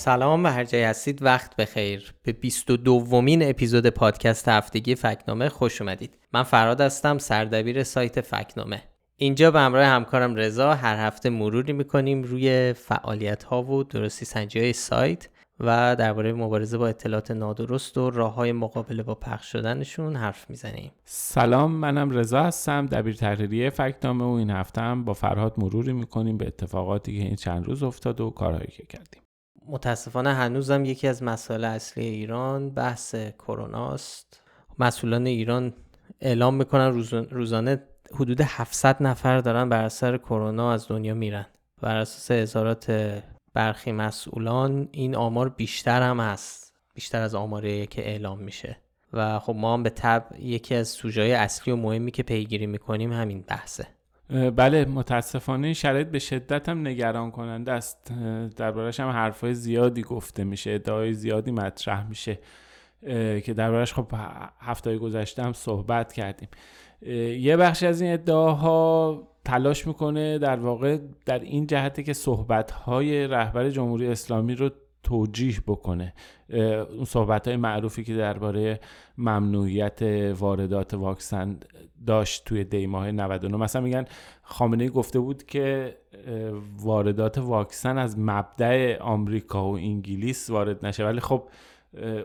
سلام و هر جای هستید وقت بخیر. به 22مین اپیزود پادکست هفتگی فکتنامه خوش اومدید. من فرهاد هستم، سردبیر سایت فکتنامه. اینجا به همراه همکارم رضا هر هفته مروری میکنیم روی فعالیت‌ها و درستی سنجی‌های سایت و درباره مبارزه با اطلاعات نادرست و راه‌های مقابله با پخش شدنشون حرف میزنیم. سلام، منم رضا هستم، دبیر تحریریه فکتنامه و این هفته هم با فرهاد مروری میکنیم به اتفاقاتی که این چند روز افتاد و کارهایی که کردیم. متاسفانه هنوزم یکی از مسائل اصلی ایران بحث کرونا است. مسئولان ایران اعلام میکنن روزانه حدود 700 نفر دارن بر اثر کرونا از دنیا میرن. بر اساس اظهارات برخی مسئولان این آمار بیشتر هم هست، بیشتر از آماری که اعلام میشه و خب ما هم به طبع یکی از سوژه‌های اصلی و مهمی که پیگیری میکنیم همین بحثه. بله، متاسفانه شرایط به شدت هم نگران کننده است. درباره‌اش هم حرفای زیادی گفته میشه، ادعای زیادی مطرح میشه که درباره‌اش خب هفته‌های گذشته هم صحبت کردیم. یه بخشی از این ادعاها تلاش میکنه در واقع در این جهته که صحبت‌های رهبر جمهوری اسلامی رو توجیه بکنه، اون صحبت‌های معروفی که درباره ممنوعیت واردات واکسن داشت توی دیماه 99. مثلا میگن خامنه‌ای گفته بود که واردات واکسن از مبدأ آمریکا و انگلیس وارد نشه، ولی خب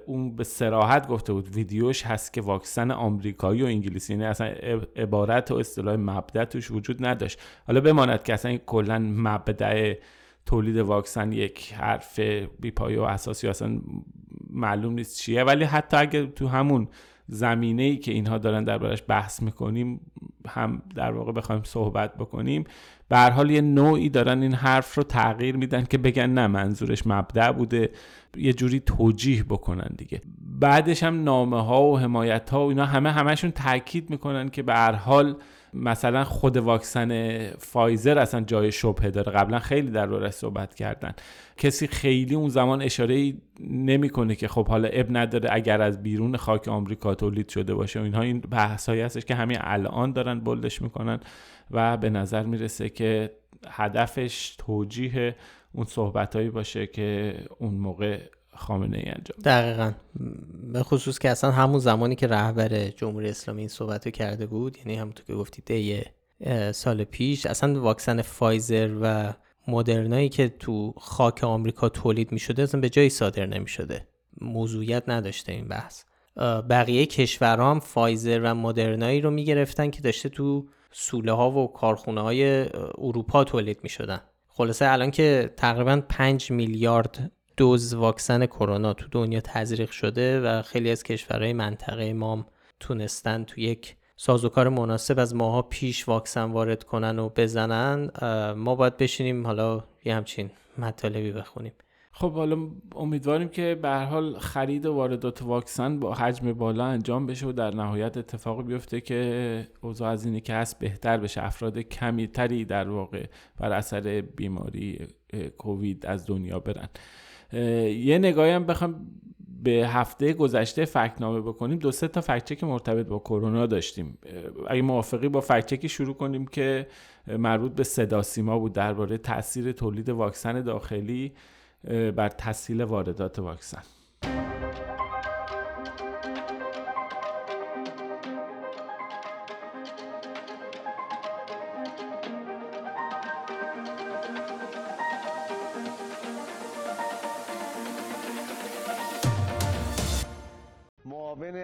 اون به صراحت گفته بود، ویدیوش هست که واکسن آمریکایی و انگلیسی، یعنی اصلا عبارت و اصطلاح مبدأ توش وجود نداشت. حالا بماند که اصلا کلا مبدأ تولید واکسن یک حرف بیپایه و اساسی اصلا معلوم نیست چیه، ولی حتی اگه تو همون زمینه‌ای که اینها دارن دربارش بحث میکنیم هم در واقع بخوایم صحبت بکنیم، به هر حال یه نوعی دارن این حرف رو تغییر میدن که بگن نه منظورش مبدأ بوده، یه جوری توجیه بکنن دیگه. بعدش هم نامه ها و حمایت ها و اینا همشون تاکید میکنن که به هر حال مثلا خود واکسن فایزر اصلا جای شبهه داره، قبلا خیلی دربارش صحبت کردن، کسی خیلی اون زمان اشاره‌ای نمیکنه که خب حالا اب نداره اگر از بیرون خاک آمریکا تولید شده باشه و اینها. این بحثایی هستش که همین الان دارن بولدش میکنن و به نظر میرسه که هدفش توجیه اون صحبتایی باشه که اون موقع خامنه‌ای انجام داد. دقیقاً، به خصوص که اصلا همون زمانی که رهبر جمهوری اسلامی این صحبتو کرده بود، یعنی همونطور که گفتید دی سال پیش، اصلا واکسن فایزر و مدرنایی که تو خاک آمریکا تولید می‌شده اصلا به جایی صادر نمی‌شده، موضوعیت نداشته این بحث. بقیه کشورها هم فایزر و مدرنایی رو می‌گرفتن که داشته تو سوله‌ها و کارخونه‌های اروپا تولید می‌شدن. خلاصه الان که تقریباً 5 میلیارد دوز واکسن کرونا تو دنیا تزریق شده و خیلی از کشورهای منطقه ما تونستن تو یک سازوکار مناسب از ماها پیش واکسن وارد کنن و بزنن، ما باید بشینیم حالا یه همچین مطالبی بخونیم. خب حالا امیدواریم که به هر حال خرید و واردات واکسن با حجم بالا انجام بشه و در نهایت اتفاقی بیفته که اوضاع از اینی که هست بهتر بشه، افراد کمی تری در واقع بر اثر بیماری کووید از دنیا برن. یه نگاهی هم بخوام به هفته گذشته فکت‌نامه بکنیم، دو سه تا فکت‌چک مرتبط با کرونا داشتیم. اگه موافقی با فکت‌چکی شروع کنیم که مربوط به صدا سیما بود، درباره تأثیر تولید واکسن داخلی بر تسهیل واردات واکسن.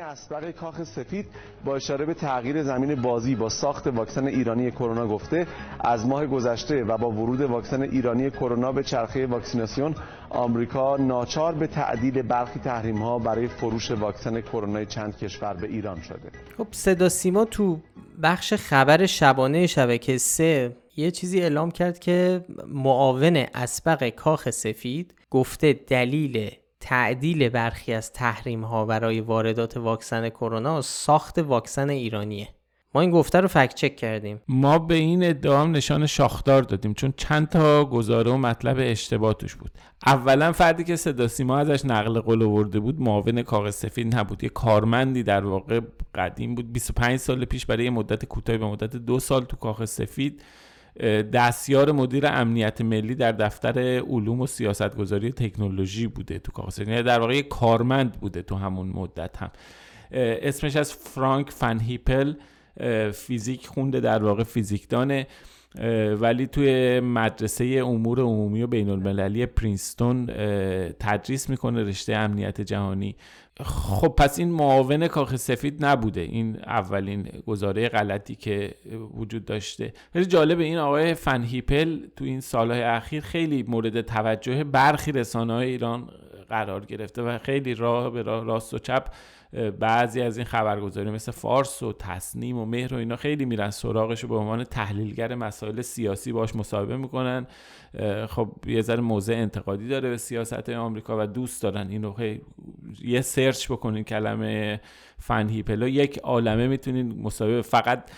اسبق کاخ سفید با اشاره به تغییر زمین بازی با ساخت واکسن ایرانی کرونا گفته از ماه گذشته و با ورود واکسن ایرانی کرونا به چرخه واکسیناسیون، آمریکا ناچار به تعدیل برخی تحریم‌ها برای فروش واکسن کرونا چند کشور به ایران شده. خب صدا سیما تو بخش خبر شبانه شبکه 3 یه چیزی اعلام کرد که معاون اسبق کاخ سفید گفته دلیل تعدیل برخی از تحریم‌ها برای واردات واکسن کرونا ساخت واکسن ایرانیه. ما این گفته رو فکت چک کردیم. ما به این ادعا نشان شاخدار دادیم چون چند تا گزاره و مطلب اشتباه توش بود. اولا فردی که صدا سیما ازش نقل قول آورده بود معاون کاخ سفید نبود، یه کارمندی در واقع قدیم بود، 25 سال پیش برای مدت کوتاهی به مدت 2 سال تو کاخ سفید دستیار مدیر امنیت ملی در دفتر علوم و سیاستگذاری تکنولوژی بوده تو کاخ سفید، یعنی در واقع کارمند بوده تو همون مدت هم. اسمش از فرانک فن هیپل، فیزیک خونده، در واقع فیزیکدانه، ولی توی مدرسه امور عمومی و بین المللی پرینستون تدریس میکنه، رشته امنیت جهانی. خب پس این معاون کاخ سفید نبوده، این اولین گزاره غلطی که وجود داشته. خیلی جالب، این آقای فن هیپل تو این سالهای اخیر خیلی مورد توجه برخی رسانه‌های ایران قرار گرفته و خیلی راه به راه، راست و چپ، بعضی از این خبرگزاری مثل فارس و تصنیم و مهر و اینا خیلی میرن سراغش و به عنوان تحلیلگر مسائل سیاسی باش مصاحبه میکنن. خب یه ذره موضع انتقادی داره به سیاست آمریکا و دوست دارن اینو یه سرچ بکنین کلمه فن هیپل، یک عالمه میتونین مصاحبه، فقط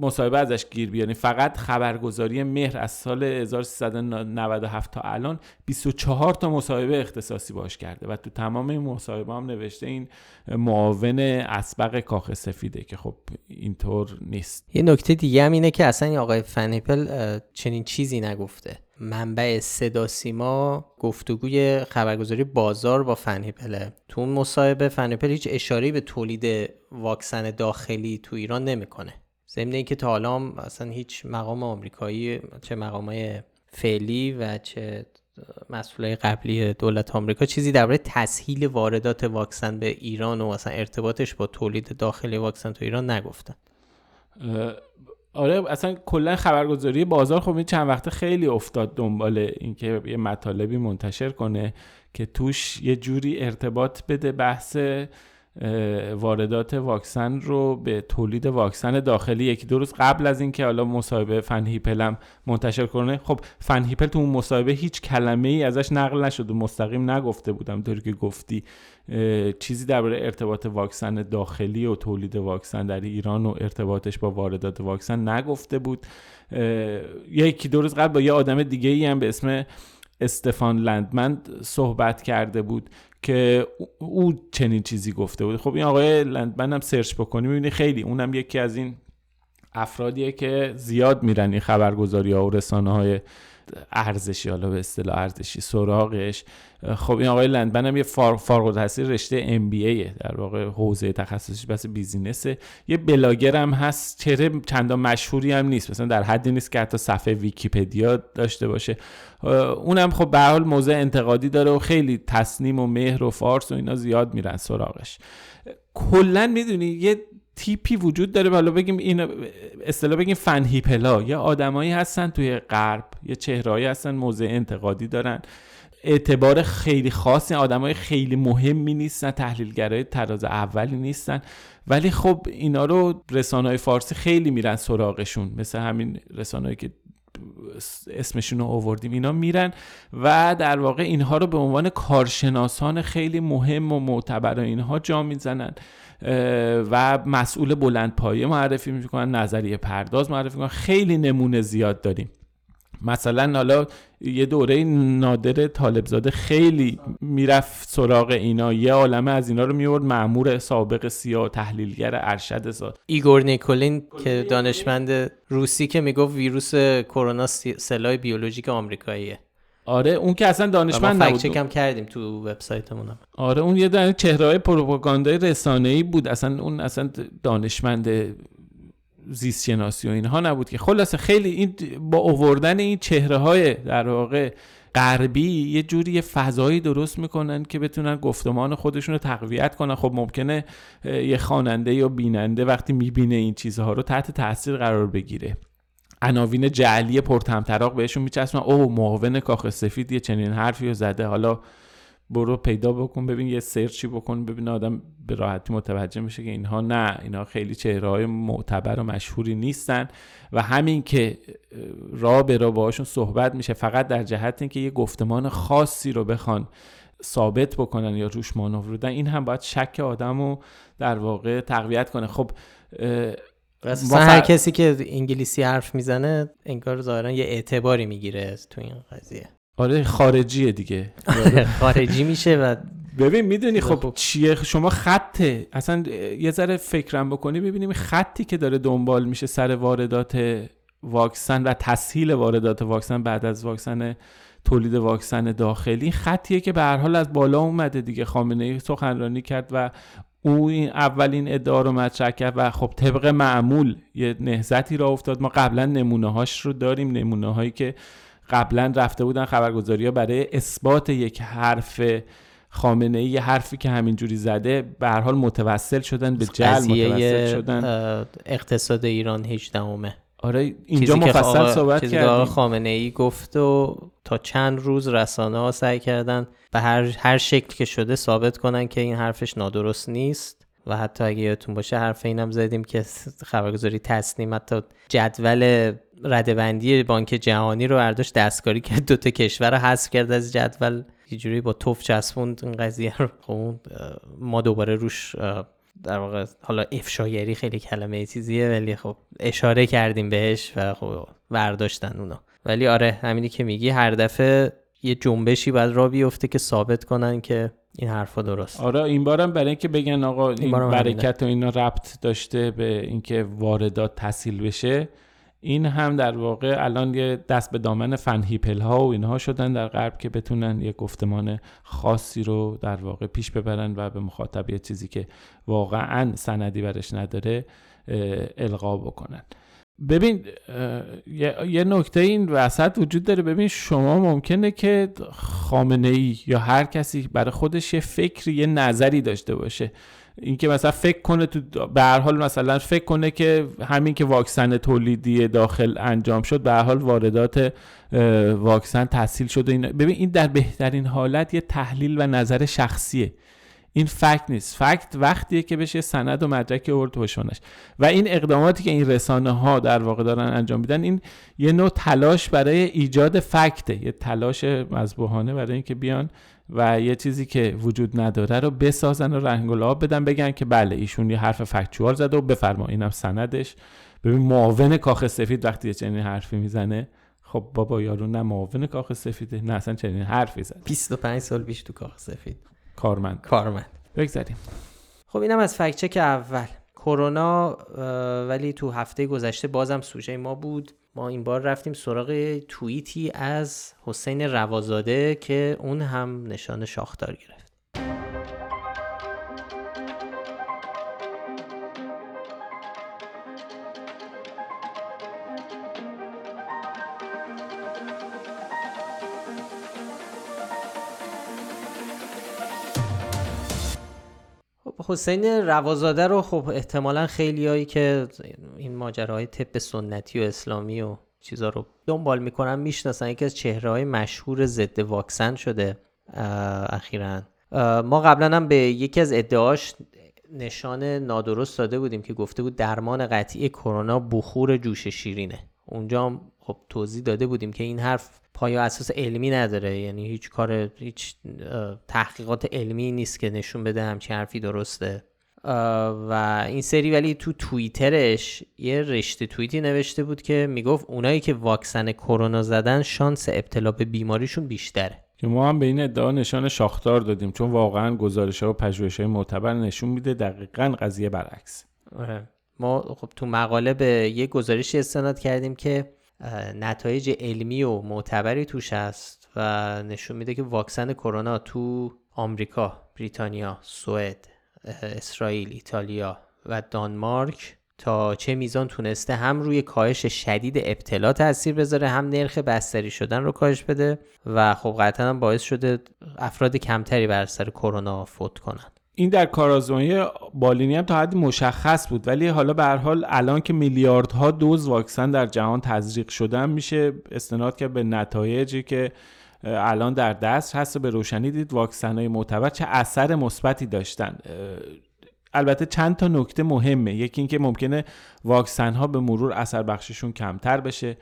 مصاحبه ازش گیر بیارین. فقط خبرگزاری مهر از سال 1397 تا الان 24 تا مصاحبه اختصاصی باش کرده و تو تمام این مصاحبه هم نوشته این معاون اسبق کاخ سفیده، که خب اینطور نیست. یه نکته دیگه هم اینه که اصلا این آقای فن هیپل چنین چیزی نگفته. منبع صدا سیما گفتگوی خبرگزاری بازار با فن هیپله. تو اون مصاحبه فن هیپل هیچ اشاره‌ای به تولید واکسن داخلی تو ایران نمی‌کنه. ضمن اینکه تا حالا اصلا هیچ مقام آمریکایی، چه مقامای فعلی و چه مسئولای قبلی دولت آمریکا، چیزی درباره تسهیل واردات واکسن به ایران و اصلا ارتباطش با تولید داخلی واکسن تو ایران نگفتن. آره، اصلا کلا خبرگزاری بازار خب این چند وقته خیلی افتاد دنبال این که یه مطالبی منتشر کنه که توش یه جوری ارتباط بده بحث واردات واکسن رو به تولید واکسن داخلی. یکی دو روز قبل از این که حالا مصاحبه فن هیپل هم منتشر کنه، خب فن هیپل تو اون مصاحبه هیچ کلمه ای ازش نقل نشد و مستقیم نگفته بودم طوری که گفتی چیزی درباره ارتباط واکسن داخلی و تولید واکسن در ایران و ارتباطش با واردات واکسن نگفته بود. یکی دو روز قبل با یه آدم دیگه ای هم به اسم استیون لندمن صحبت کرده بود که او چنین چیزی گفته بود. خب این آقای لندمن هم سرچ بکنی می‌بینی خیلی، اونم یکی از این افرادیه که زیاد میرن این خبرگزاری‌ها و رسانه‌های ارزشی، حالا به اصطلاح ارزشی، سراغش. خب این آقای لندمن هم یه فارغ التحصیل رشته MBAه، در واقع حوزه تخصصیش بس بیزینسه، یه بلاگر هم هست، چهره چندان مشهوری هم نیست، مثلا در حدی نیست که حتی صفحه ویکی‌پدیا داشته باشه. اونم خب به هر حال موضع انتقادی داره و خیلی تصنیم و مهر و فارس و اینا زیاد میرن سراغش. کلا میدونی یه تیپی وجود داره، حالا بگیم این اصطلاح بگیم فن هیپلا، یا آدمایی هستن توی غرب، یا چهره‌ای هستن موضع انتقادی دارن، اعتبار خیلی خاصی، آدمای خیلی مهمی نیستن، تحلیلگرای تراز اولی نیستن، ولی خب اینا رو رسانه‌های فارسی خیلی میرن سراغشون، مثل همین رسانه‌ای که اسمشون رو آوردیم. اینا میرن و در واقع اینها رو به عنوان کارشناسان خیلی مهم و معتبر اینها جا میزنن و مسئول بلندپایه معرفی میکنن، نظریه پرداز معرفی میکنن. خیلی نمونه زیاد داریم، مثلا حالا یه دوره نادر طالبزاده خیلی میرفت سراغ اینا، یه عالمه از اینا رو میورد، مأمور سابق سیا، تحلیلگر ارشد ایگور نیکولین که دانشمند روسی که میگفت ویروس کرونا سلاح بیولوژیک آمریکاییه. آره اون که اصلا دانشمند نبود، ما فکت چک هم کردیم تو وبسایتمون هم. آره اون یه دونه چهره‌های پروپاگاندای رسانه‌ای بود، اصلا اون اصلا دانشمند زیست شناسی و اینها نبود که. خلاصه خیلی این با آوردن این چهره‌های در واقع غربی یه جوری فضایی درست میکنن که بتونن گفتمان خودشون رو تقویت کنن. خب ممکنه یه خواننده یا بیننده وقتی میبینه این چیزها رو تحت تاثیر قرار بگیره، عناوین جعلی پرطمطراق بهشون میچسبن، او معاون کاخ سفید یه چنین حرفی رو زده، حالا برو پیدا بکن ببین، یه سرچی بکن ببین. آدم به راحتی متوجه میشه که اینها نه، اینها خیلی چهره‌های معتبر و مشهوری نیستن و همین که راه به راه باهاشون صحبت میشه، فقط در جهت اینکه یه گفتمان خاصی رو بخوان ثابت بکنن یا روش مانور بدن، این هم باید شک آدمو در واقع تقویت کنه. خب اصلا هر کسی که انگلیسی حرف میزنه انگار ظاهرا یه اعتباری میگیره تو این قضیه. آره خارجیه دیگه، خارجی میشه. و ببین میدونی خب چیه، شما خطه، اصلا یه ذره فکرم بکنی ببینیم خطی که داره دنبال میشه سر واردات واکسن و تسهیل واردات واکسن بعد از واکسن تولید واکسن داخلی خطیه که به هر حال از بالا اومده دیگه. خامنه‌ای سخنرانی کرد و او اولین ادعا رو مطرح کرد و خب طبق معمول یه نهضتی را افتاد. ما قبلا نمونه‌هاش رو داریم، نمونه‌هایی که قبلا رفته بودن خبرگزاری‌ها برای اثبات یک حرف خامنه‌ای، یه حرفی که همینجوری زده، به هر حال متوسل شدن به جل، متوسل شدن. اقتصاد ایران 18مه. آره اینجا مفصل صحبت کردیم. آقا خامنه‌ای گفت و تا چند روز رسانه‌ها سعی کردن به هر شکل که شده ثابت کنن که این حرفش نادرست نیست و حتی اگه یادتون باشه حرف اینم زدیم که خبرگزاری تصنیم حتی جدول رده‌بندی بانک جهانی رو برداشت دستکاری کرد، دو تا کشور رو حذف کرد از جدول، یه جوری با توف چسبوند این قضیه رو. ما دوباره روش در واقع حالا افشاگری خیلی کلمه چیزیه ولی خب اشاره کردیم بهش و خب برداشتن اونا. ولی آره همینی که میگی، هر دفعه یه جنبشی بعد را بیفته که ثابت کنن که این حرفا درست. آره این بارم برای اینکه بگن آقا این برکت و اینا ربط داشته به اینکه واردات تسهیل بشه، این هم در واقع الان یه دست به دامن فن هیپل ها و اینها شدن در غرب که بتونن یه گفتمان خاصی رو در واقع پیش ببرن و به مخاطب یه چیزی که واقعا سندی برش نداره القا بکنن. ببین یه نکته این وسط وجود داره. ببین شما ممکنه که خامنه‌ای یا هر کسی برای خودش یه فکری، یه نظری داشته باشه، این که مثلا فکر کنه تو به هر حال مثلا فکر کنه که همین که واکسن تولیدی داخل انجام شد به هر حال واردات واکسن تسهیل شد. ببین این در بهترین حالت یه تحلیل و نظر شخصیه، این فکت نیست. فکت وقتیه که بشه سند و مدرک آورد بشونش. و این اقداماتی که این رسانه ها در واقع دارن انجام میدن، این یه نوع تلاش برای ایجاد فکته، یه تلاش مذبوحانه برای اینکه بیان و یه چیزی که وجود نداره رو بسازن و رنگ و لعاب بدن، بگن که بله ایشون یه حرف فکتوال زده و بفرما اینم سندش. ببین معاون کاخ سفید وقتی یه چنین حرفی میزنه، خب بابا یارو نه معاون کاخ سفیده نه اصلا چنین حرفی زده، 25 سال پیش تو کاخ سفید کارمند. بگذاریم. خب اینم از فکت چک اول کرونا. ولی تو هفته گذشته بازم سوژه ما بود. ما این بار رفتیم سراغ توییتی از حسین روازاده که اون هم نشان شاخدار گرفت. حسین روازاده رو خب احتمالاً خیلیایی که این ماجراهای طب سنتی و اسلامی و چیزا رو دنبال میکنن میشناسن، یکی از چهره‌های مشهور ضد واکسن شده اخیراً. ما قبلا هم به یکی از ادعاش نشان نادرست داده بودیم که گفته بود درمان قطعی کرونا بخور جوش شیرینه. اونجا هم خب توضیح داده بودیم که این حرف پایه اساس علمی نداره، یعنی هیچ تحقیقات علمی نیست که نشون بده همچین حرفی درسته. و این سری ولی تو توییترش یه رشته توییتی نوشته بود که میگفت اونایی که واکسن کرونا زدن شانس ابتلا به بیماریشون بیشتره. که ما هم به این ادعا نشان شاخدار دادیم، چون واقعا گزارش‌ها و پژوهش‌های معتبر نشون میده دقیقاً قضیه برعکس. ما خب تو مقاله به یه گزارشی استناد کردیم که نتایج علمی و معتبری توش هست و نشون میده که واکسن کرونا تو آمریکا، بریتانیا، سوئد، اسرائیل، ایتالیا و دانمارک تا چه میزان تونسته هم روی کاهش شدید ابتلا تاثیر بذاره، هم نرخ بستری شدن رو کاهش بده و خب قطعاً هم باعث شده افراد کمتری بر اثر کرونا فوت کنن. این در کارآزمایی بالینی هم تا حد مشخص بود، ولی حالا به هر حال الان که میلیاردها دوز واکسن در جهان تزریق شدن میشه استناد کرد به نتایجی که الان در دست هست و به روشنی دید واکسن‌های معتبر چه اثر مثبتی داشتن. البته چند تا نکته مهمه. یکی این که ممکنه واکسن‌ها به مرور اثر بخششون کمتر بشه،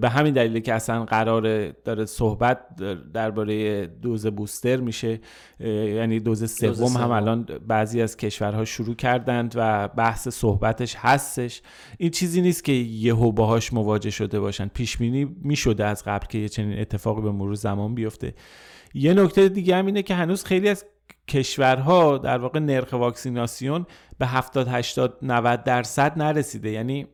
به همین دلیل که اصلا قراره داره صحبت درباره دوز بوستر میشه، یعنی دوز سوم هم الان بعضی از کشورها شروع کردند و بحث صحبتش هستش. این چیزی نیست که یهو باهاش مواجه شده باشن، پیش بینی میشده از قبل که یه چنین اتفاقی به مرور زمان بیفته. یه نکته دیگه هم اینه که هنوز خیلی از کشورها در واقع نرخ واکسیناسیون به 70-80-90% نرسیده، یعنی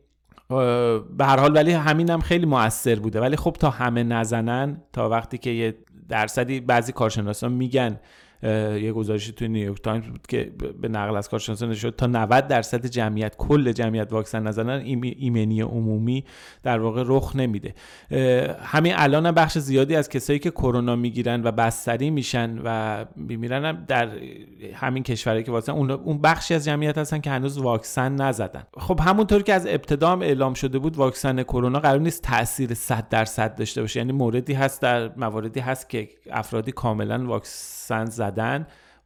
به هر حال ولی همینم خیلی مؤثر بوده. ولی خب تا همه نزنن، تا وقتی که یه درصدی، بعضی کارشناسان میگن، یه گزارشی توی نیویورک تایمز بود که به نقل از کارشناسان نشد، تا 90% جمعیت، کل جمعیت واکسن نزنن، ایمنی عمومی در واقع رخ نمیده. همین الان هم بخش زیادی از کسایی که کرونا میگیرن و بستری میشن و میمیرن هم در همین کشورهایی که واکسن، اون بخشی از جمعیت هستن که هنوز واکسن نزدن. خب همونطور که از ابتدا هم اعلام شده بود، واکسن کرونا قرار نیست تاثیر 100% داشته باشه. یعنی مواردی هست که افرادی کاملا واکسن زدن،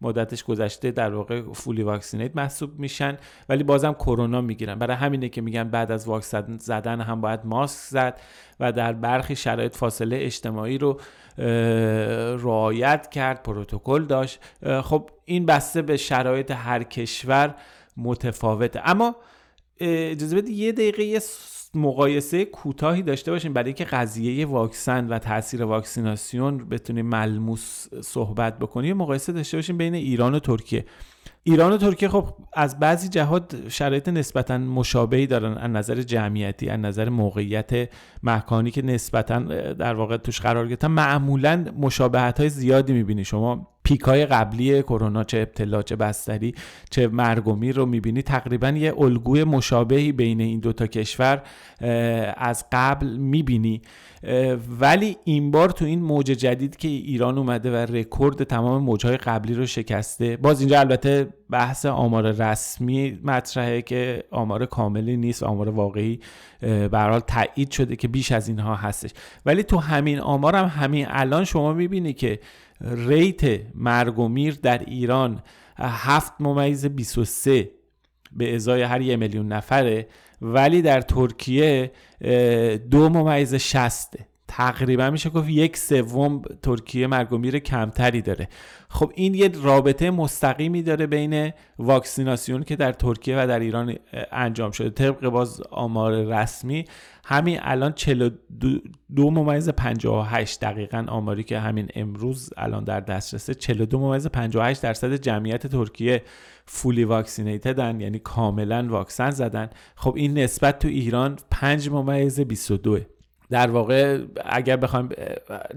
مدتش گذشته، در واقع فولی واکسینیت محسوب میشن، ولی بازم کرونا میگیرن. برای همینه که میگن بعد از واکسن زدن هم باید ماسک زد و در برخی شرایط فاصله اجتماعی رو رعایت کرد، پروتکل داشت. خب این بسته به شرایط هر کشور متفاوته. اما اجازه بدید یه دقیقه یه مقایسه کوتاهی داشته باشیم برای اینکه قضیه واکسن و تاثیر واکسیناسیون بتونیم ملموس صحبت بکنیم. مقایسه داشته باشیم بین ایران و ترکیه. ایران و ترکیه خب از بعضی جهات شرایط نسبتاً مشابهی دارن، از نظر جمعیتی، از نظر موقعیت مکانی که نسبتاً در واقع توش قرار گرفتن، معمولاً مشابهت‌های زیادی می‌بینی. شما پیک‌های قبلی کرونا، چه ابتلا، چه بستری، چه مرگومی رو می‌بینی، تقریباً یه الگوی مشابهی بین این دوتا کشور از قبل می‌بینی. ولی این بار تو این موج جدید که ایران اومده و رکورد تمام موج‌های قبلی رو شکسته، باز اینجا البته بحث آمار رسمی مطرحه که آمار کاملی نیست، آمار واقعی به هر حال تایید شده که بیش از اینها هستش، ولی تو همین آمار هم همین الان شما می‌بینی که ریت مرگ و میر در ایران 7.23 به ازای هر 1 میلیون نفره، ولی در ترکیه 2.60. تقریبا میشه گفت 1/3 ترکیه مرگ و میر کمتری داره. خب این یه رابطه مستقیمی داره بین واکسیناسیون که در ترکیه و در ایران انجام شده. طبق باز آمار رسمی همین الان 42.58 دقیقاً آماری که همین امروز الان در دسترسه، 42.58% جمعیت ترکیه فولی واکسینیتدن، یعنی کاملا واکسن زدن. خب این نسبت تو ایران 5.22. در واقع اگر بخوایم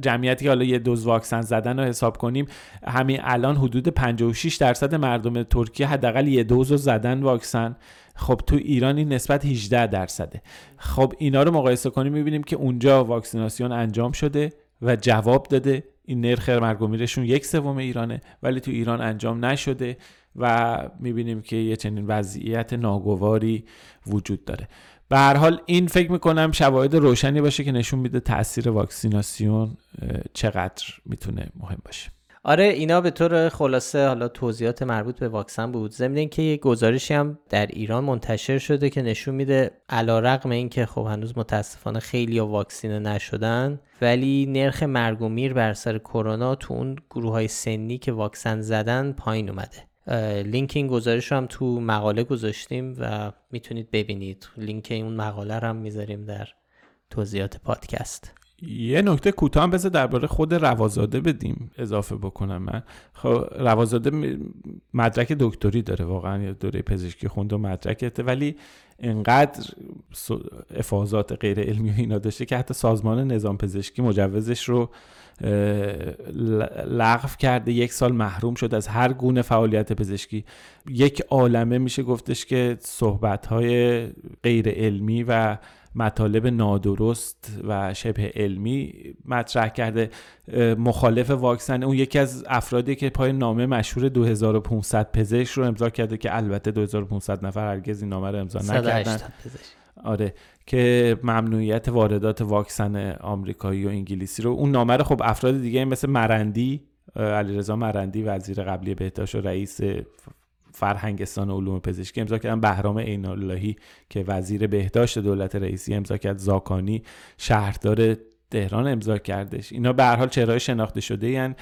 جمعیتی که حالا یه دوز واکسن زدن رو حساب کنیم، همین الان حدود 56% مردم ترکیه حداقل یه دوز رو زدن واکسن. خب تو ایران این نسبت 18%. خب اینا رو مقایسه کنیم می‌بینیم که اونجا واکسیناسیون انجام شده و جواب داده، این نرخ مرگ و میرشون 1/3 ایرانه، ولی تو ایران انجام نشده و می‌بینیم که یه چنین وضعیت ناگواری وجود داره. به هر حال این فکر میکنم شواهد روشنی باشه که نشون میده تأثیر واکسیناسیون چقدر میتونه مهم باشه. آره، اینا به طور خلاصه حالا توضیحات مربوط به واکسن بود. ضمن اینکه یه گزارشی هم در ایران منتشر شده که نشون میده علیرغم اینکه خب هنوز متاسفانه خیلی‌ها واکسینه نشدن، ولی نرخ مرگ و میر بر اثر کرونا تو اون گروه‌های سنی که واکسن زدن پایین اومده. لینک این گزارش رو هم تو مقاله گذاشتیم و میتونید ببینید. لینک اون مقاله رو هم میذاریم در توضیحات پادکست. یه نکته کوتاه هم بذار درباره خود روازاده بدیم، اضافه بکنم من. خب روازاده مدرک دکتری داره، واقعا دوره پزشکی خوند و مدرکته، ولی انقدر افاضات غیر علمی و اینا داشته که حتی سازمان نظام پزشکی مجوزش رو لغو کرده، 1 سال محروم شد از هر گونه فعالیت پزشکی. 1 عالمه میشه گفتش که صحبت‌های غیر علمی و مطالب نادرست و شبه علمی مطرح کرده، مخالف واکسن. اون یکی از افرادی که پای نامه مشهور 2500 پزشک رو امضا کرده، که البته 2500 نفر هرگز این نامه رو امضا نکردن. آره، که ممنوعیت واردات واکسن آمریکایی و انگلیسی رو، اون نامه رو خب افراد دیگه مثل مرندی، علیرضا مرندی وزیر قبلی بهداشت و رئیس فرهنگستان علوم پزشکی امضا کردن، بهرام عیناللهی که وزیر بهداشت دولت رئیسی امضا کرد، زاکانی شهردار تهران امضا کردش. اینا به هر حال چهره‌های شناخته شده این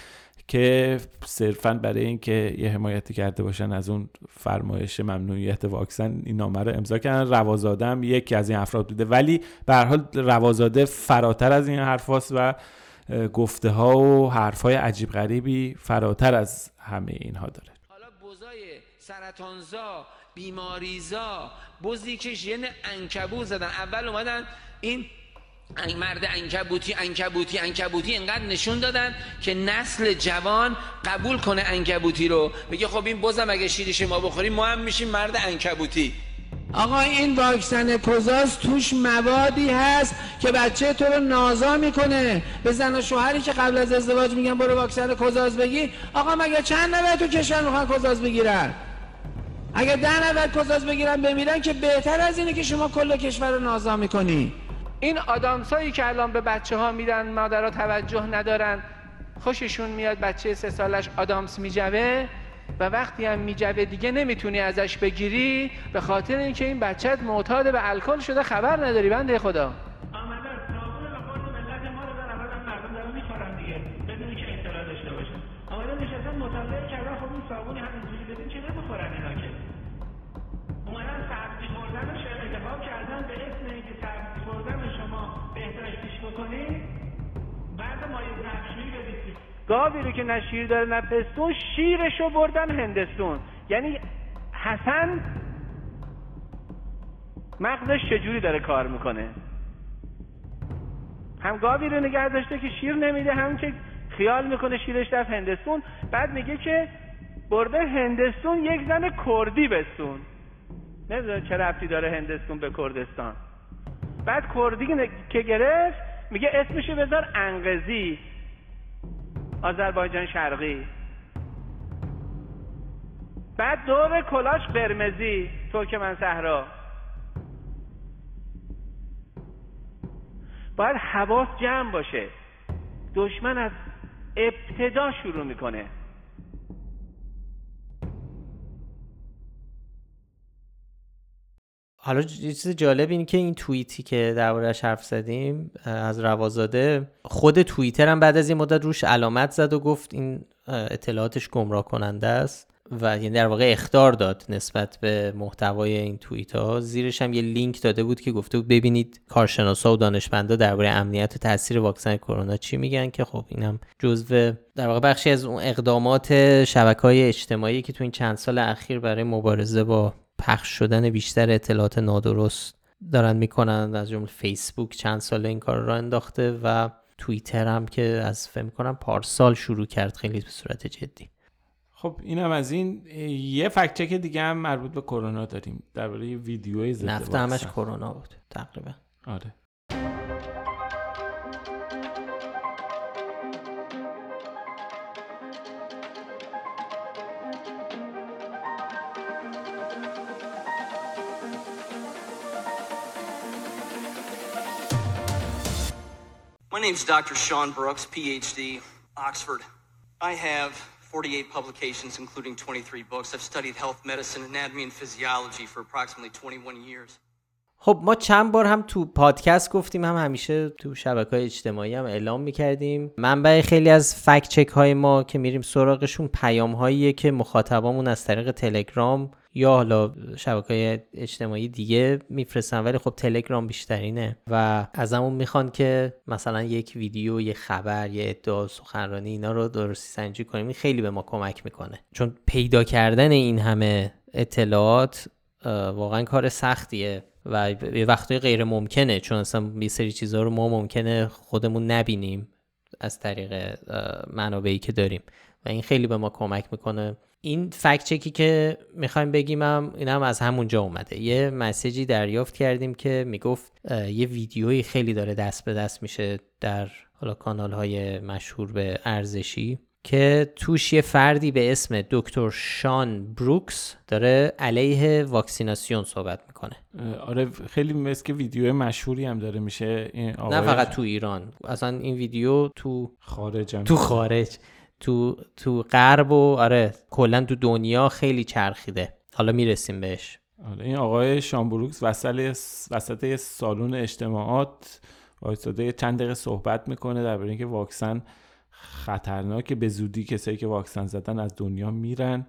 که صرفاً برای این که یه حمایتی کرده باشن از اون فرمایش ممنوعیت واکسن این نامه رو امضا کردن. روازاده هم یکی از این افراد بوده، ولی به هر حال روازاده فراتر از این حرفاست و گفته ها و حرفای عجیب غریبی فراتر از همه اینها داره. سرطانزا، بیماریزا، بزی که ژن عنکبوت زدن. اول اومدن این مرد عنکبوتی انقدر نشون دادن که نسل جوان قبول کنه عنکبوتی رو، میگه خب این بزم اگه شیرش ما بخوریم ما هم میشیم مرد عنکبوتی. آقا این واکسن کوزاست، توش موادی هست که بچه تو رو نازا میکنه. به زن و شوهری که قبل از ازدواج میگن برو واکسن کوزاز بگی، آقا مگه چند نفر تو کشور میخوان کوزاز بگیرن؟ اگه 10 نفر کوزاز بگیرن بمیرن که بهتر از اینه که شما کل کشور رو نازا میکنی. این آدامسایی که الان به بچه ها میدن مادرها توجه ندارن، خوششون میاد بچه 3 سالش آدامس میجوه و وقتی هم میجوه دیگه نمیتونی ازش بگیری به خاطر اینکه این بچت معتاد به الکل شده، خبر نداری بنده خدا. آمدن صابون لپارت ملت ما رو دارن، آمدن مردم دارن میخورن دیگه بدون که اطلاع داشته باشن. آمدن نشستن مطالعه کردن، خب این صابون همینجوری بدین که نمیخورن اینا که. اومدن سبزی خوردنش انتخاب کردن به اسم اینکه سبزی خوردن شما بهداشتیش بکنید، بعد مایع نشویی بدید. گاوی رو که نه شیر داره نه پستون، شیرش رو بردن هندستون. یعنی حسن مغزش چجوری داره کار میکنه؟ هم گاوی رو نگه داشته که شیر نمیده، هم که خیال میکنه شیرش رفت هندستون. بعد میگه که برده هندستون یک زن کردی بستون. نمیدونم چه ربطی داره هندستون به کردستان. بعد کردی که گرفت میگه اسمشو بذار انقزی، آذربایجان شرقی. بعد دور کلاش قرمزی، ترکمن صحرا. باید حواس جمع باشه، دشمن از ابتدا شروع میکنه. حالا چیز جالب این که این توییتی که درباره‌اش حرف زدیم از رضا، خود توییتر هم بعد از این مدت روش علامت زد و گفت این اطلاعاتش گمراه کننده است و یعنی در واقع اخطار داد نسبت به محتوای این توییت‌ها. زیرش هم یه لینک داده بود که گفته بود ببینید کارشناسا و دانشمندا درباره امنیت و تاثیر واکسن کرونا چی میگن، که خب اینم جزو در واقع بخشی از اون اقدامات شبکه‌های اجتماعی که تو این چند سال اخیر برای مبارزه با پخش شدن بیشتر اطلاعات نادرست دارن میکنن. از جمله فیسبوک چند ساله این کار را انداخته و توییتر هم که از فهم میکنم پارسال شروع کرد خیلی به صورت جدی. خب اینم از این. یه فکت چک دیگه هم مربوط به کرونا داریم درباره ویدیوی ضد واکسن. همش کرونا بود تقریبا. آره. My name's Dr. Sean Brooks, PhD, Oxford. I have 48 publications, including 23 books. I've studied health medicine, anatomy and physiology for approximately 21 years. خب ما چند بار هم تو پادکست گفتیم، هم همیشه تو شبکه‌های اجتماعی هم اعلام می‌کردیم، منبع خیلی از فکت چک‌های ما که میریم سراغشون پیام‌هاییه که مخاطبامون از طریق تلگرام یا حالا شبکه‌های اجتماعی دیگه میفرستن، ولی خب تلگرام بیشترینه و ازمون میخوان که مثلا یک ویدیو، یه خبر، یه ادعا، سخنرانی، اینا رو درستی سنجی کنیم. این خیلی به ما کمک میکنه، چون پیدا کردن این همه اطلاعات واقعا کار سختیه و یه وقتای غیر ممکنه، چون اصلا یه سری چیزها رو ما ممکنه خودمون نبینیم از طریق منابعی که داریم و این خیلی به ما کمک میکنه. این فکت چکی که میخوایم بگیم هم این هم از همونجا اومده. یه مسیجی دریافت کردیم که میگفت یه ویدیوی خیلی داره دست به دست میشه در حالا کانال‌های مشهور به ارزشی که توش یه فردی به اسم دکتر شان بروکس داره علیه واکسیناسیون صحبت میکنه. آره خیلی مثل که ویدیو مشهوری هم داره میشه این آقای، نه فقط تو ایران، اصلا این ویدیو تو خارج هم. تو غرب و آره کلا تو دنیا خیلی چرخیده. حالا میرسیم بهش. آره این آقای شان بروکس وسط سالن اجتماعات وایساده چند دقیقه صحبت میکنه درباره اینکه واکسن خطرناکه، به زودی کسایی که واکسن زدن از دنیا میرن،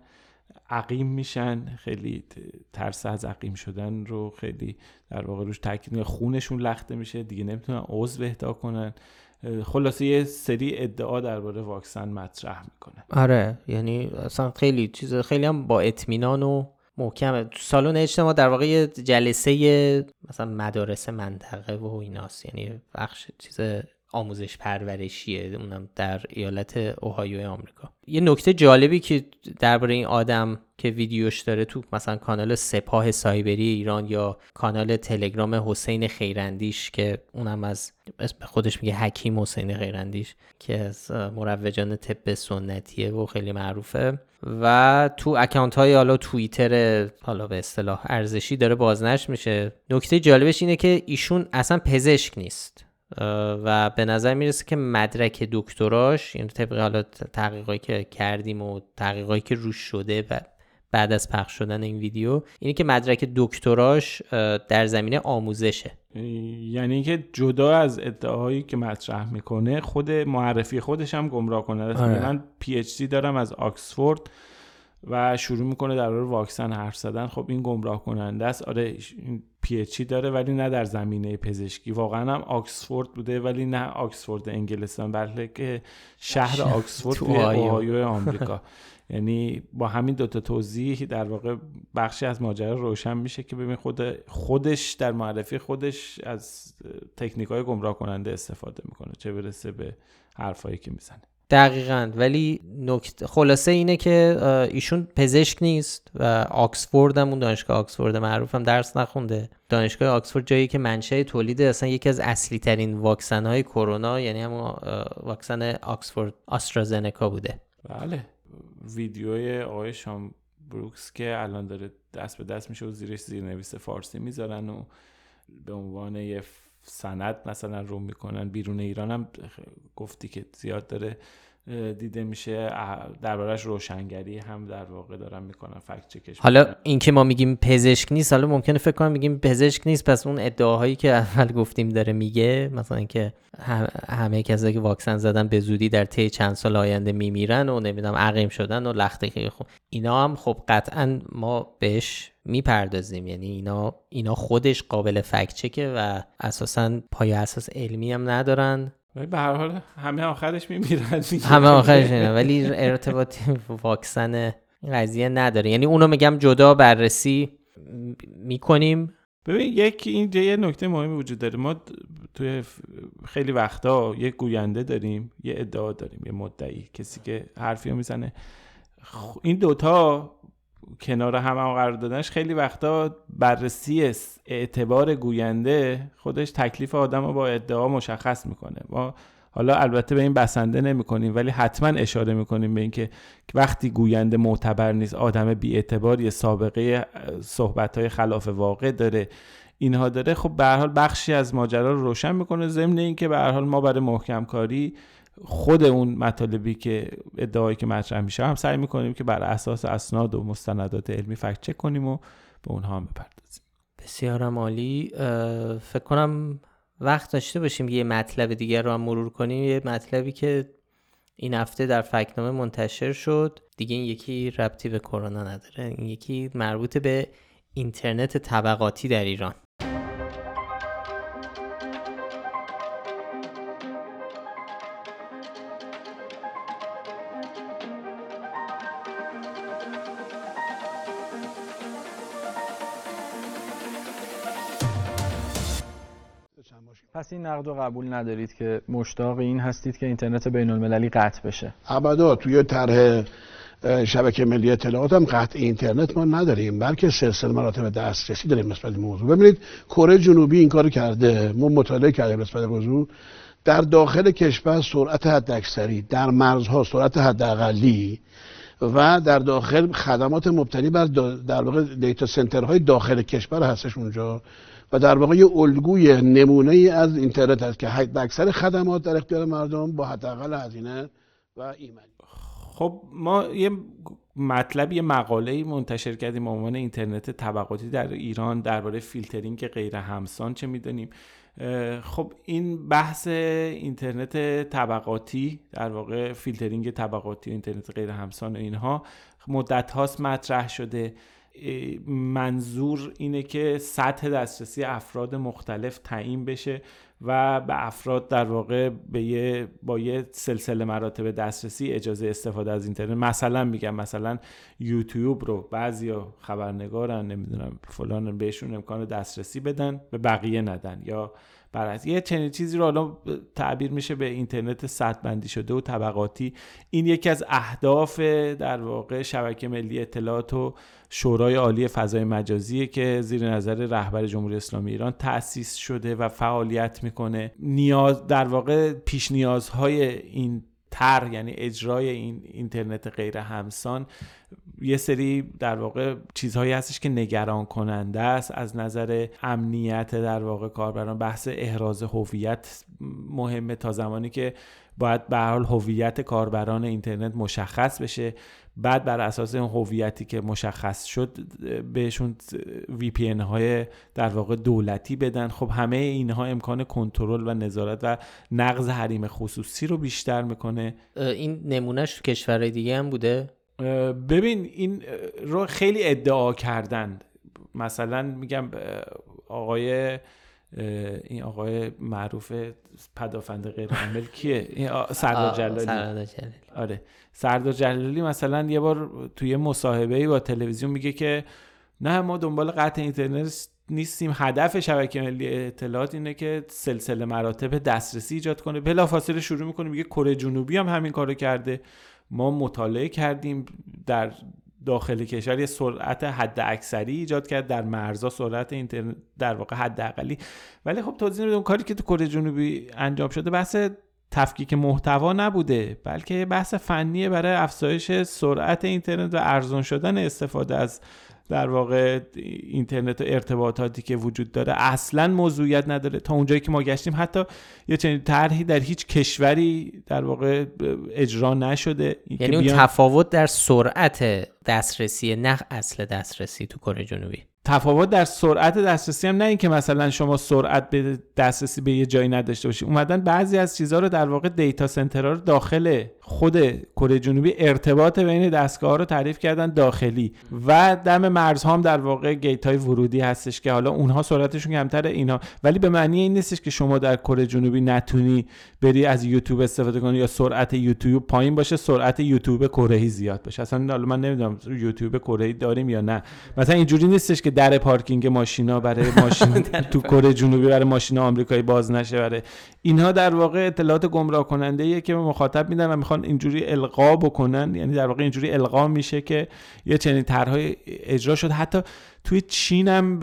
عقیم میشن، خیلی ترس از عقیم شدن رو خیلی در واقع روش تاکید، خونشون لخته میشه دیگه، نمیتونن عضو اهدا کنن خلاصه یه سری ادعا درباره واکسن مطرح میکنه. آره، یعنی اصلا خیلی چیز خیلی هم با اطمینان و محکمه. تو سالن اجتماع در واقع یه جلسه مثلا مدارس منطقه و ایناست، یعنی بخش چیز آموزش پرورشیه، اونم در ایالت اوهایو آمریکا. یه نکته جالبی که درباره این آدم که ویدیوش داره تو مثلا کانال سپاه سایبری ایران یا کانال تلگرام حسین خیراندیش، که اونم از اسم خودش میگه حکیم حسین خیراندیش که از مروجان طب سنتیه و خیلی معروفه، و تو اکانت های حالا توییتر حالا به اصطلاح ارزشی داره بازنشر میشه. نکته جالبش اینه که ایشون اصلا پزشک نیست و به نظر میرسه که مدرک دکتراش، یعنی طبق حالا تحقیقایی که کردیم و تحقیقایی که روش شده و بعد از پخش شدن این ویدیو، اینه که مدرک دکتراش در زمینه آموزشه. یعنی که جدا از ادعاهایی که مطرح میکنه، خود معرفی خودش هم گمراه کننده. من PhD دارم از آکسفورد و شروع میکنه در مورد واکسن حرف زدن. خب این گمراه کننده است. آره PhD داره ولی نه در زمینه پزشکی. واقعا هم آکسفورد بوده ولی نه آکسفورد انگلستان، بلکه شهر آکسفورد توی اوهایو آمریکا. یعنی با همین دوتا توضیح در واقع بخشی از ماجرا روشن میشه که ببین خودش در معرفی خودش از تکنیک‌های گمراه کننده استفاده میکنه، چه برسه به حرفایی که میزنه. دقیقاً. ولی خلاصه اینه که ایشون پزشک نیست و آکسفورد هم، اون دانشگاه آکسفورد معروفم، درس نخونده. دانشگاه آکسفورد جایی که منشأ تولید اصلا یکی از اصلی ترین واکسن های کرونا، یعنی همون واکسن آکسفورد استرازینکا بوده. بله، ویدیوی آقای شان بروکس که الان داره دست به دست میشه و زیرش زیرنویس فارسی میذارن و به عنوان یه سند مثلا رو میکنن، بیرون ایران هم گفتی که زیاد داره دیده میشه، دربارش روشنگری هم در واقع دارن میکنن، فکت چکش. حالا این که ما میگیم پزشک نیست، حالا ممکنه فکر کنم میگیم پزشک نیست، پس اون ادعاهایی که اول گفتیم داره میگه، مثلا که همه کسایی که واکسن زدن به زودی در طی چند سال آینده میمیرن و نمیدونم عقیم شدن و لختگی، خب اینا هم خب قطعا ما بهش میپردازیم، یعنی اینا خودش قابل فکت چکه و اساسا پایه اساس علمی هم ندارن. به هر حال همه آخرش میمیرن. همه آخرش میمیرن ولی ارتباطی واکسن قضیه نداره. یعنی اونو میگم جدا بررسی میکنیم. ببین یک اینجا یه نکته مهمی وجود داره. ما توی خیلی وقتا یه گوینده داریم، یه ادعا داریم، یه مدعی، کسی که حرفی رو میزنه. این دوتا کنار هم قرار دادنش خیلی وقتا بررسی اعتبار گوینده خودش تکلیف آدم رو با ادعا مشخص میکنه. ما حالا البته به این بسنده نمیکنیم ولی حتما اشاره میکنیم به این که وقتی گوینده معتبر نیست، آدم بی اعتباری، سابقه صحبت‌های خلاف واقع داره، اینها داره، خب به هر حال بخشی از ماجرا رو روشن میکنه. ضمن این که به هر حال ما برای محکم کاری خود اون مطالبی که ادعایی که مطرح میشه هم سعی میکنیم که بر اساس اسناد و مستندات علمی فکت چک کنیم و به اونها هم بپردازیم. بسیار عالی. فکر کنم وقت داشته باشیم یه مطلب دیگر رو هم مرور کنیم. یه مطلبی که این هفته در فکتنامه منتشر شد دیگه، این یکی ربطی به کرونا نداره، این یکی مربوط به اینترنت طبقاتی در ایران. پس این نقد رو قبول ندارید که مشتاق این هستید که اینترنت بین‌المللی قطع بشه؟ ابدا. توی طرح شبکه ملی اطلاعات هم قطع اینترنت ما نداریم، بلکه سلسله مراتب دسترسی داریم نسبت به موضوع. ببینید کره جنوبی این کارو کرده، ما مطالعه کردیم نسبت به موضوع. در داخل کشور سرعت حداکثری، در مرزها سرعت حداقلی و در داخل خدمات مبتنی بر در واقع دیتا سنترهای داخل کشور هستش اونجا، و در واقع یه الگوی نمونه‌ای از اینترنت هست که حداکثر خدمات در اختیار مردم با حداقل هزینه و ایمنی. خب ما یه مطلب، یه مقاله‌ای منتشر کردیم به عنوان اینترنت طبقاتی در ایران، درباره فیلترینگ غیر همسان چه می‌دونیم. خب این بحث اینترنت طبقاتی، در واقع فیلترینگ طبقاتی و اینترنت غیر همسان و اینها مدت هاست مطرح شده. منظور اینه که سطح دسترسی افراد مختلف تعیین بشه و به افراد در واقع با یه سلسله مراتب دسترسی اجازه استفاده از اینترنت، مثلا میگم مثلا یوتیوب رو بعضیا خبرنگارن، نمیدونم فلان، بهشون امکان دسترسی بدن به بقیه ندن، یا برعکس. یه چنین چیزی رو الان تعبیر میشه به اینترنت سطح بندی شده و طبقاتی. این یکی از اهداف در واقع شبکه ملی اطلاعات و شورای عالی فضای مجازی که زیر نظر رهبر جمهوری اسلامی ایران تأسیس شده و فعالیت میکنه. نیاز در واقع پیش نیازهای این طرح، یعنی اجرای این اینترنت غیر همسان، یه سری در واقع چیزهایی هستش که نگران کننده است از نظر امنیت در واقع کاربران. بحث احراز هویت مهمه، تا زمانی که باید به هر حال هویت کاربران اینترنت مشخص بشه، بعد بر اساس اون هویتی که مشخص شد بهشون وی پی ان های در واقع دولتی بدن. خب همه اینها امکان کنترل و نظارت و نقض حریم خصوصی رو بیشتر میکنه. این نمونهش کشورهای دیگه هم بوده. ببین این رو خیلی ادعا کردند، مثلا میگم این آقای معروف پدافند غیر حامل کیه؟ این سردار جلالی. آره سردار جلالی مثلا یه بار توی مصاحبه‌ای با تلویزیون میگه که نه ما دنبال قطع اینترنت نیستیم، هدف شبکه ملی اطلاعات اینه که سلسله مراتب دسترسی ایجاد کنه. بلافاصله شروع میکنه میگه کره جنوبی هم همین کارو کرده، ما مطالعه کردیم در داخل کشور یه سرعت حد اکثری ایجاد کرد، در مرزها سرعت اینترنت در واقع حد اقلی. ولی خب توضیح میدم کاری که تو کره جنوبی انجام شده بحث تفکیک محتوا نبوده، بلکه بحث فنیه برای افزایش سرعت اینترنت و ارزان شدن استفاده از در واقع اینترنت و ارتباطاتی که وجود داره. اصلا موضوعیت نداره. تا اونجایی که ما گشتیم حتی یه چنین طرحی در هیچ کشوری در واقع اجرا نشده. یعنی اون تفاوت در سرعت دسترسی، نه اصل دسترسی تو کره جنوبی. تفاوت در سرعت دسترسی هم نه اینکه مثلا شما سرعت به دسترسی به یه جایی نداشته باشی، اومدن بعضی از چیزها رو در واقع دیتا سنترها رو داخل خود کره جنوبی، ارتباط بین دستگاه‌ها رو تعریف کردن داخلی، و دم مرزها هم در واقع گیت‌های ورودی هستش که حالا اونها سرعتشون کمتره اینا، ولی به معنی این نیستش که شما در کره جنوبی نتونی بری از یوتیوب استفاده کنی یا سرعت یوتیوب پایین باشه، سرعت یوتیوب کره‌ای زیاد باشه. اصلا حالا من نمیدونم یوتیوب کره‌ای داریم یا نه. مثلا اینجوری نیستش که در پارکینگ ماشینا برای ماشین تو کره جنوبی برای ماشین آمریکایی باز نشه. برای اینها در واقع اطلاعات گمراه کننده‌ایه که مخاطب میدن و میخوان اینجوری القا بکنن، یعنی در واقع اینجوری القا میشه که یه چنین طرحی اجرا شد. حتی توی چین هم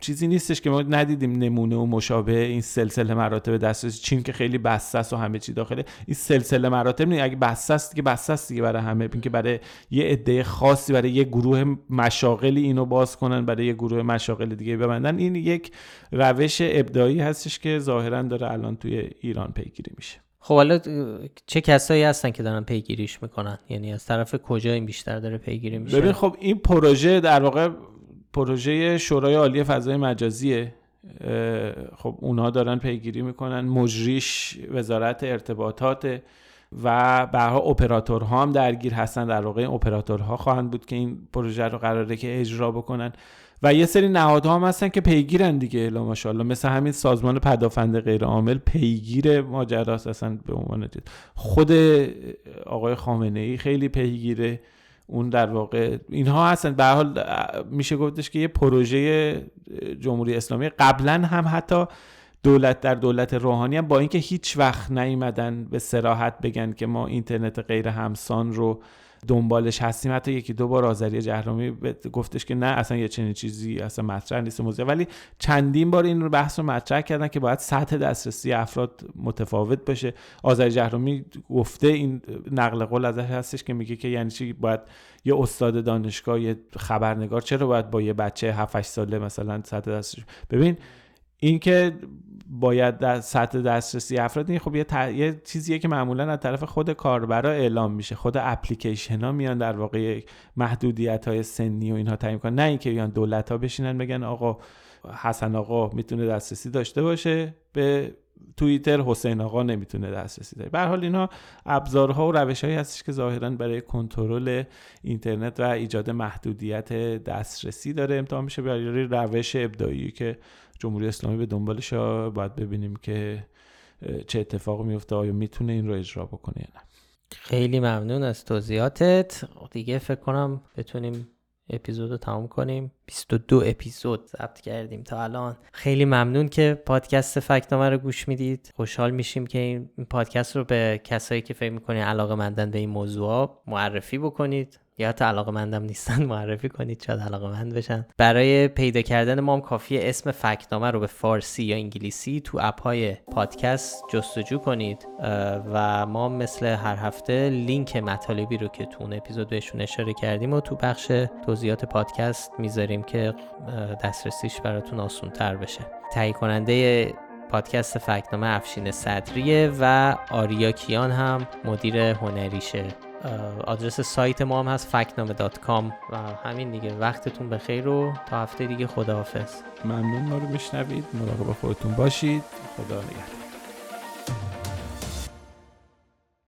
چیزی نیستش که ما ندیدیم نمونه و مشابه این سلسله مراتب دسترسی. چین که خیلی بسته است و همه چی داخله این سلسله مراتب نیست. اگه بسته است دیگه بسته است دیگه برای همه، اینکه برای یه عده خاصی، برای یه گروه مشاغلی اینو باز کنن، برای یه گروه مشاغل دیگه ببندن. این یک روش ابداعی هستش که ظاهرا داره الان توی ایران پیگیری میشه. خب حالا چه کسایی هستن که دارن پیگیریش میکنن؟ یعنی از طرف کجا این بیشتر داره پیگیری میشه؟ ببین خب این پروژه در واقع پروژه شورای عالی فضای مجازیه. خب اونها دارن پیگیری میکنن، مجریش وزارت ارتباطات و برها اپراتورها هم درگیر هستن. در واقع اپراتورها خواهند بود که این پروژه رو قراره که اجرا بکنن، و یه سری نهادها هم هستن که پیگیرن دیگه. لا ماشاءالله، مثل همین سازمان پدافند غیر عامل پیگیر ماجراست اصلا به عنوان جد. خود آقای خامنه ای خیلی پیگیره اون در واقع اینها هستن. به هر حال میشه گفتش که یه پروژه جمهوری اسلامی. قبلا هم حتی دولت روحانی هم با اینکه هیچ وقت نیومدن به صراحت بگن که ما اینترنت غیر همسان رو دنبالش هستیم، حتی یکی دو بار آذری جهرمی گفتش که نه اصلا یه چنین چیزی اصلا مطرح نیست موضوع، ولی چندین بار این رو بحث رو مطرح کردن که باید سطح دسترسی افراد متفاوت باشه. آذری جهرمی گفته، این نقل قول ازش هستش که میگه که یعنی چی باید یه استاد دانشگاه، یه خبرنگار چرا باید با یه بچه 7 8 ساله مثلا سطح دسترسی. ببین این که باید در سطح دسترسی افراد نیست، خب یه چیزیه که معمولا از طرف خود کاربرا اعلام میشه. خود اپلیکیشن ها میان در واقع محدودیت های سنی و اینها تعیین کنن، نه اینکه بیان دولت ها بشینن بگن آقا حسن آقا میتونه دسترسی داشته باشه به توییتر حسین آقا نمیتونه دسترسی داره. به هر حال اینا ابزارها و روش‌هایی هستش که ظاهراً برای کنترل اینترنت و ایجاد محدودیت دسترسی داره امتحان میشه. برای روش ابداعی که جمهوری اسلامی به دنبالش، باید ببینیم که چه اتفاق میفته، آیا میتونه این رو اجرا بکنه یا نه. خیلی ممنون از توضیحاتت. دیگه فکر کنم بتونیم اپیزود رو تمام کنیم. 22 اپیزود ضبط کردیم تا الان. خیلی ممنون که پادکست فکتنامه رو گوش میدید. خوشحال میشیم که این پادکست رو به کسایی که فکر میکنید علاقه‌مندن به این موضوعا معرفی بکنید، یا حتی علاقه‌مندم نیستن معرفی کنید، شاید علاقه‌مند بشن. برای پیدا کردن ما هم کافیه اسم فکتنامه رو به فارسی یا انگلیسی تو اپ‌های پادکست جستجو کنید و ما مثل هر هفته لینک مطالبی رو که تو اون اپیزود بهشون اشاره کردیم و تو بخش توضیحات پادکست میذاریم که دسترسیش براتون آسان‌تر بشه. تهیه کننده پادکست فکتنامه افشین صدریه و آریا کیان هم مدیر هنریشه. آدرس سایت ما هم هست فکتنامه.com و همین دیگه. وقتتون بخیر و تا هفته دیگه خداحافظ. ممنون ما رو بشنوید. مراقب خودتون باشید. خدا نگهدار.